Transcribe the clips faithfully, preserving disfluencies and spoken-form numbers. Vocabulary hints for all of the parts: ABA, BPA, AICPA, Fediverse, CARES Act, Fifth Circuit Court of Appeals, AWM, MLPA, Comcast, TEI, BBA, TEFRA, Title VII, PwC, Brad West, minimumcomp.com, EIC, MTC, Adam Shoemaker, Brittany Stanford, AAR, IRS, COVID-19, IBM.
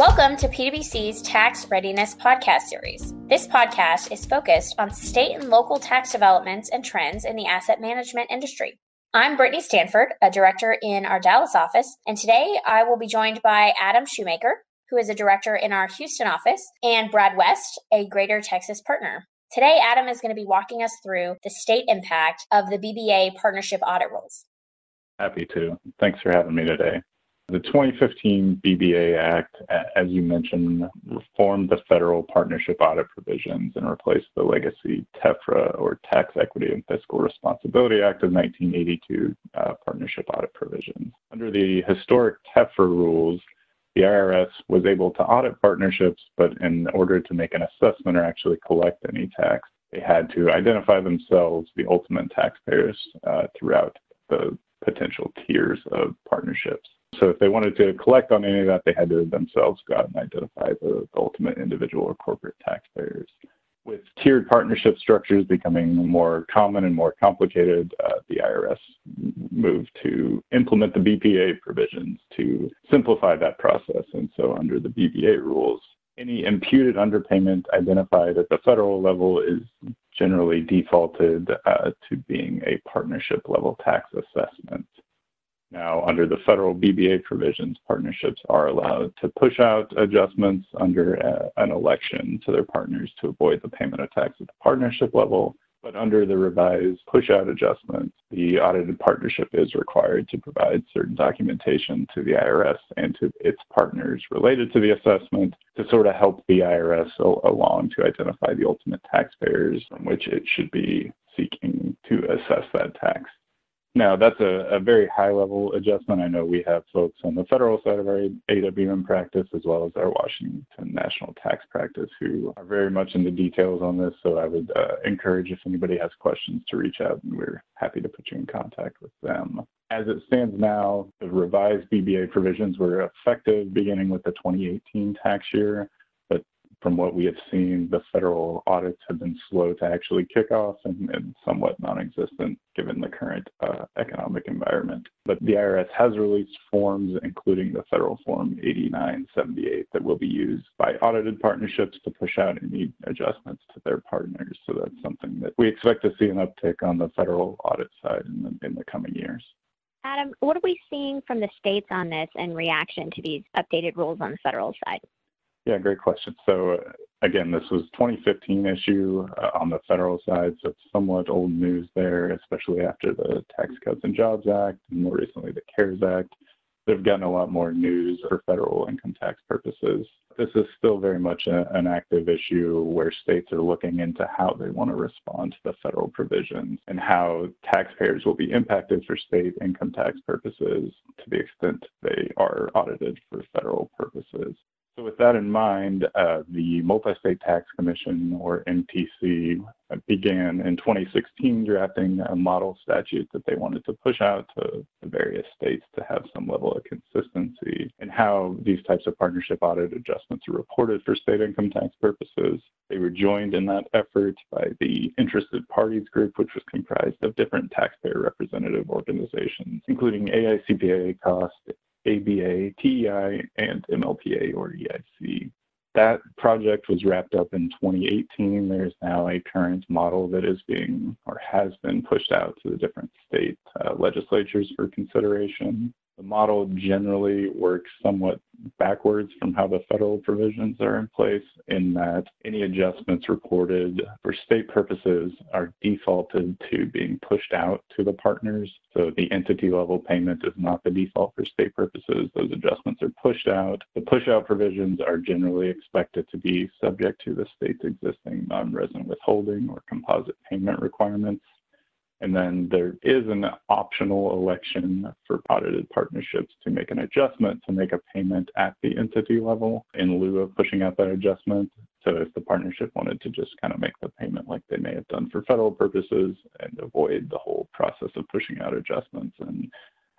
Welcome to PwC's Tax Readiness Podcast Series. This podcast is focused on state and local tax developments and trends in the asset management industry. I'm Brittany Stanford, a director in our Dallas office, and today I will be joined by Adam Shoemaker, who is a director in our Houston office, and Brad West, a Greater Texas partner. Today, Adam is going to be walking us through the state impact of the B B A partnership audit rules. Happy to. Thanks for having me today. The twenty fifteen B B A Act, as you mentioned, reformed the federal partnership audit provisions and replaced the legacy TEFRA, or Tax Equity and Fiscal Responsibility Act of nineteen eighty-two, uh, partnership audit provisions. Under the historic TEFRA rules, the I R S was able to audit partnerships, but in order to make an assessment or actually collect any tax, they had to identify themselves, the ultimate taxpayers, uh, throughout the potential tiers of partnerships. So if they wanted to collect on any of that, they had to themselves go out and identify the, the ultimate individual or corporate taxpayers. With tiered partnership structures becoming more common and more complicated, uh, the I R S moved to implement the B P A provisions to simplify that process. And so under the B B A rules, any imputed underpayment identified at the federal level is generally defaulted uh, to being a partnership level tax assessment. Now, under the federal B B A provisions, partnerships are allowed to push out adjustments under a, an election to their partners to avoid the payment of tax at the partnership level. But under the revised push-out adjustments, the audited partnership is required to provide certain documentation to the I R S and to its partners related to the assessment to sort of help the I R S along to identify the ultimate taxpayers from which it should be seeking to assess that tax. Now, that's a, a very high-level adjustment. I know we have folks on the federal side of our A W M practice as well as our Washington national tax practice who are very much into details on this, so I would uh, encourage if anybody has questions to reach out, and we're happy to put you in contact with them. As it stands now, the revised B B A provisions were effective beginning with the twenty eighteen tax year, but from what we have seen, the federal audits have been slow to actually kick off and, and somewhat non-existent given the current uh, economic environment. But the I R S has released forms, including the federal form eighty-nine seventy-eight, that will be used by audited partnerships to push out any adjustments to their partners. So that's something that we expect to see an uptick on the federal audit side in the, in the coming years. Adam, what are we seeing from the states on this and reaction to these updated rules on the federal side? Yeah, great question. So uh, again, this was twenty fifteen issue uh, on the federal side, so it's somewhat old news there, especially after the Tax Cuts and Jobs Act, and more recently the CARES Act. They've gotten a lot more news for federal income tax purposes. This is still very much a, an active issue where states are looking into how they want to respond to the federal provisions and how taxpayers will be impacted for state income tax purposes to the extent they are audited for federal purposes. So with that in mind, uh, the Multi-State Tax Commission, or M T C, began in twenty sixteen drafting a model statute that they wanted to push out to the various states to have some level of consistency in how these types of partnership audit adjustments are reported for state income tax purposes. They were joined in that effort by the Interested Parties Group, which was comprised of different taxpayer representative organizations, including A I C P A, cost, A B A, T E I, and M L P A or E I C. That project was wrapped up in twenty eighteen. There's now a current model that is being or has been pushed out to the different state uh, legislatures for consideration. The model generally works somewhat backwards from how the federal provisions are in place in that any adjustments reported for state purposes are defaulted to being pushed out to the partners. So the entity level payment is not the default for state purposes. Those adjustments are pushed out. The push out provisions are generally expected to be subject to the state's existing non-resident withholding or composite payment requirements. And then there is an optional election for audited partnerships to make an adjustment to make a payment at the entity level in lieu of pushing out that adjustment. So if the partnership wanted to just kind of make the payment like they may have done for federal purposes and avoid the whole process of pushing out adjustments and,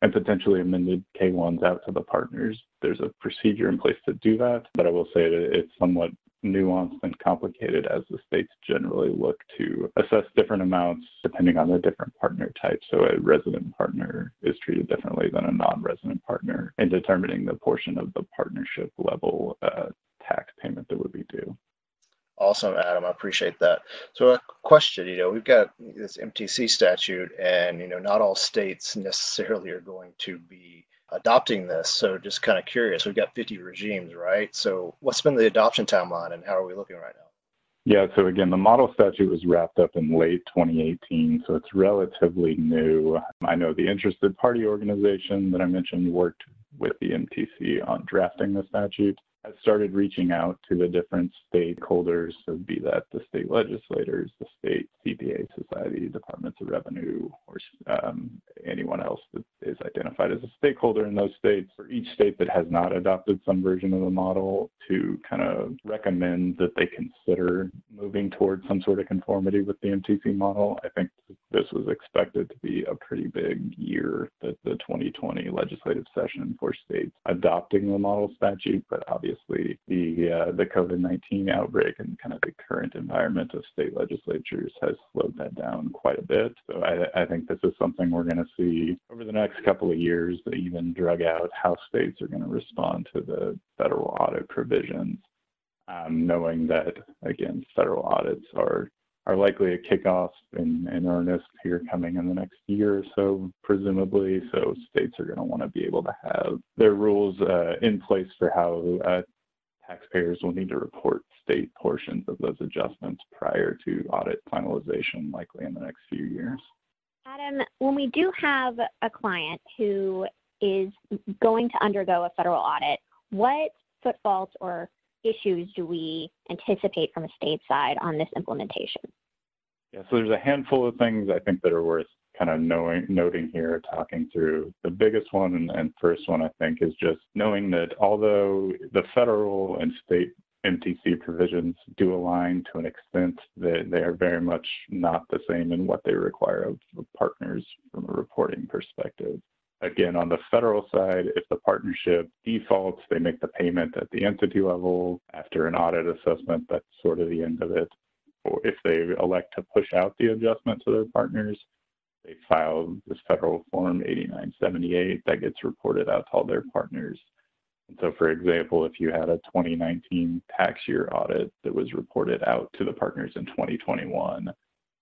and potentially amended K ones out to the partners, there's a procedure in place to do that. But I will say that it's somewhat nuanced and complicated as the states generally look to assess different amounts depending on the different partner type. So a resident partner is treated differently than a non-resident partner in determining the portion of the partnership level uh, tax payment that would be due. Awesome, Adam. I appreciate that. So a question, you know, we've got this M T C statute and, you know, not all states necessarily are going to be adopting this. So just kind of curious, we've got fifty regimes, right? So what's been the adoption timeline and how are we looking right now? Yeah, so again, the model statute was wrapped up in late twenty eighteen, so it's relatively new. I know the interested party organization that I mentioned worked with the M T C on drafting the statute. I started reaching out to the different stakeholders, so be that the state legislators, the state C P A society, departments of revenue, or um, anyone else that is identified as a stakeholder in those states, for each state that has not adopted some version of the model, to kind of recommend that they consider moving towards some sort of conformity with the M T C model. I think this was expected to be a pretty big year, that the twenty twenty legislative session for states adopting the model statute, but obviously Obviously, the uh, the COVID nineteen outbreak and kind of the current environment of state legislatures has slowed that down quite a bit. So I, I think this is something we're going to see over the next couple of years, that even drug out how states are going to respond to the federal audit provisions, um, knowing that, again, federal audits are are likely to kick off in, in earnest here coming in the next year or so, presumably. So states are going to want to be able to have their rules uh, in place for how uh, taxpayers will need to report state portions of those adjustments prior to audit finalization, likely in the next few years. Adam, when we do have a client who is going to undergo a federal audit, what footfalls or issues do we anticipate from a state side on this implementation? Yeah, so there's a handful of things I think that are worth kind of knowing, noting here, talking through. The biggest one and, and first one, I think, is just knowing that although the federal and state M T C provisions do align to an extent, that they are very much not the same in what they require of partners from a reporting perspective. Again, on the federal side, if the partnership defaults, they make the payment at the entity level after an audit assessment. That's sort of the end of it. Or if they elect to push out the adjustment to their partners, they file this federal form eighty-nine seventy-eight that gets reported out to all their partners. And so, for example, if you had a twenty nineteen tax year audit that was reported out to the partners in twenty twenty-one,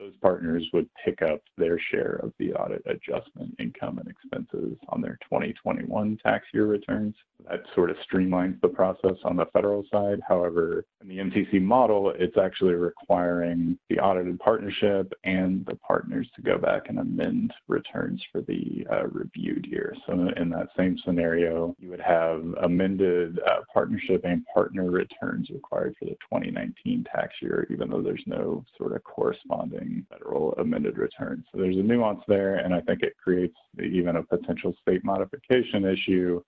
those partners would pick up their share of the audit adjustment income and expenses on their twenty twenty-one tax year returns. That sort of streamlines the process on the federal side. However, in the M T C model, it's actually requiring the audited partnership and the partners to go back and amend returns for the uh, reviewed year. So in that same scenario, you would have amended uh, partnership and partner returns required for the twenty nineteen tax year, even though there's no sort of corresponding federal amended returns. So there's a nuance there, and I think it creates even a potential state modification issue,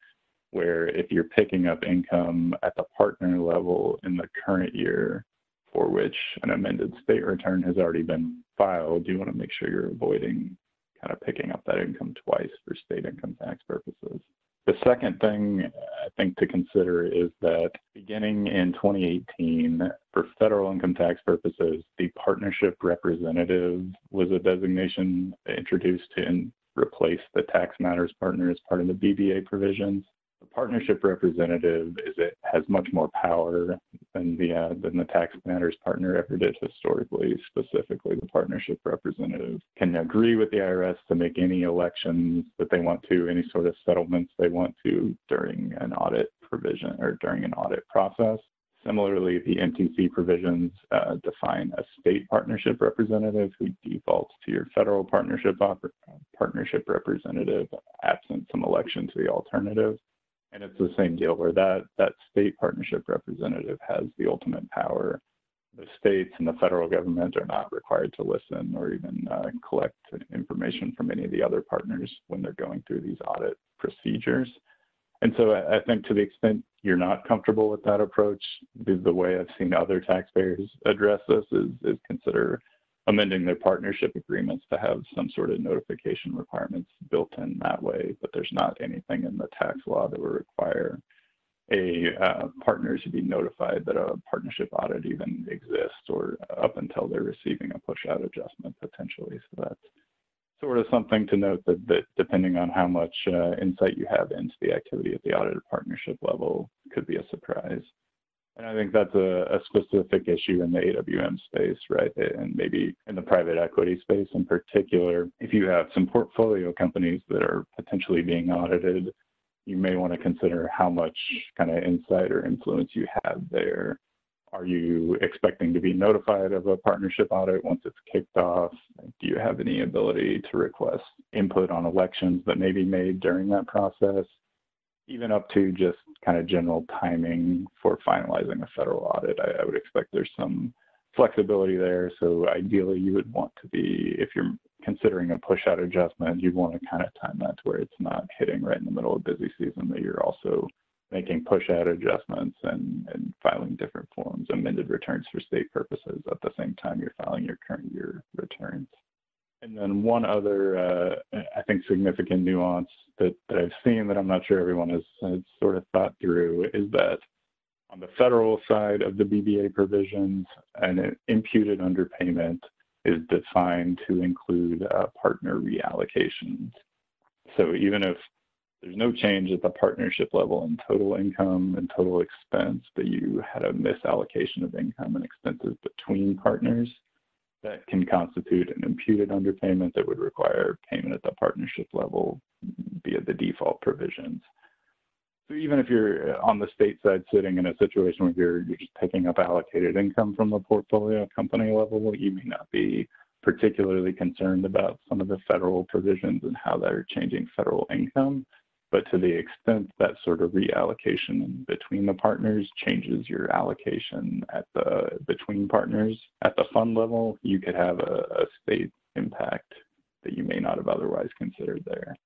where if you're picking up income at the partner level in the current year for which an amended state return has already been filed, you want to make sure you're avoiding kind of picking up that income twice for state income tax purposes. The second thing I think to consider is that beginning in twenty eighteen, for federal income tax purposes, the partnership representative was a designation introduced to replace the tax matters partner as part of the B B A provisions. The partnership representative is it has much more power than the uh, than the tax matters partner ever did historically. Specifically, the partnership representative can agree with the I R S to make any elections that they want to, any sort of settlements they want to during an audit provision or during an audit process. Similarly, the M T C provisions uh, define a state partnership representative who defaults to your federal partnership oper- partnership representative absent some election to the alternative. And it's the same deal where that, that state partnership representative has the ultimate power. The states and the federal government are not required to listen or even uh, collect information from any of the other partners when they're going through these audit procedures. And so I, I think to the extent you're not comfortable with that approach, the, the way I've seen other taxpayers address this is, is consider amending their partnership agreements to have some sort of notification requirements built in that way, but there's not anything in the tax law that would require a uh, partner to be notified that a partnership audit even exists, or up until they're receiving a push-out adjustment potentially. So that's sort of something to note that, that depending on how much uh, insight you have into the activity at the audited partnership level could be a surprise. And I think that's a, a specific issue in the A W M space, right? And maybe in the private equity space in particular, if you have some portfolio companies that are potentially being audited, you may want to consider how much kind of insight or influence you have there. Are you expecting to be notified of a partnership audit once it's kicked off? Do you have any ability to request input on elections that may be made during that process? Even up to just kind of general timing for finalizing a federal audit, I, I would expect there's some flexibility there. So ideally, you would want to be, if you're considering a push-out adjustment, you'd want to kind of time that to where it's not hitting right in the middle of busy season, but you're also making push-out adjustments and, and filing different forms, amended returns for state purposes at the same time you're filing your current year returns. And then one other, uh, I think, significant nuance that, that I've seen that I'm not sure everyone has, has sort of thought through is that on the federal side of the B B A provisions, an imputed underpayment is defined to include uh, partner reallocations. So even if there's no change at the partnership level in total income and total expense, but you had a misallocation of income and expenses between partners, that can constitute an imputed underpayment that would require payment at the partnership level via the default provisions. So even if you're on the state side sitting in a situation where you're, you're just picking up allocated income from the portfolio company level, you may not be particularly concerned about some of the federal provisions and how they're changing federal income. But to the extent that sort of reallocation between the partners changes your allocation at the between partners at the fund level, you could have a, a state impact that you may not have otherwise considered there.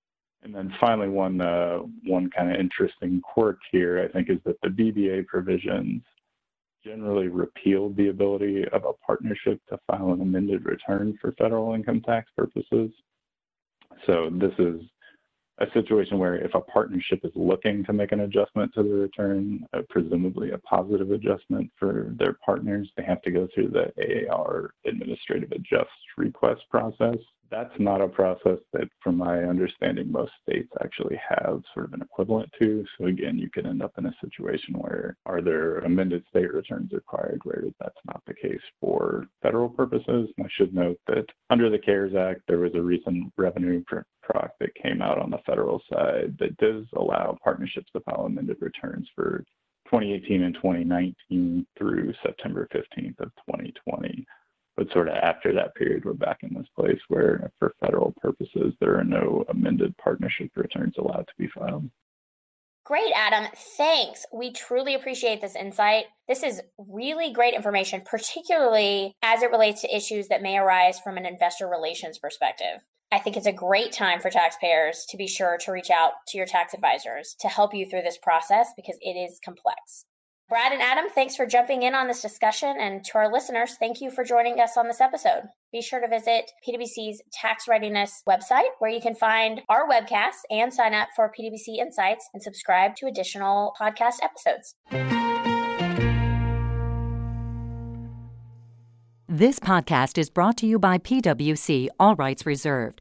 And then finally, one uh, one kind of interesting quirk here, I think, is that the B B A provisions generally repealed the ability of a partnership to file an amended return for federal income tax purposes. So this is a situation where if a partnership is looking to make an adjustment to the return, uh, presumably a positive adjustment for their partners, they have to go through the A A R administrative adjust request process. That's not a process that, from my understanding, most states actually have sort of an equivalent to. So again, you could end up in a situation where are there amended state returns required where that's not the case for federal purposes. And I should note that under the CARES Act, there was a recent revenue proc that came out on the federal side that does allow partnerships to file amended returns for twenty eighteen and twenty nineteen through September fifteenth of twenty twenty. But sort of after that period, we're back in this place where, for federal purposes, there are no amended partnership returns allowed to be filed. Great, Adam. Thanks. We truly appreciate this insight. This is really great information, particularly as it relates to issues that may arise from an investor relations perspective. I think it's a great time for taxpayers to be sure to reach out to your tax advisors to help you through this process because it is complex. Brad and Adam, thanks for jumping in on this discussion. And to our listeners, thank you for joining us on this episode. Be sure to visit PwC's Tax Readiness website, where you can find our webcasts and sign up for PwC Insights and subscribe to additional podcast episodes. This podcast is brought to you by PwC, all rights reserved.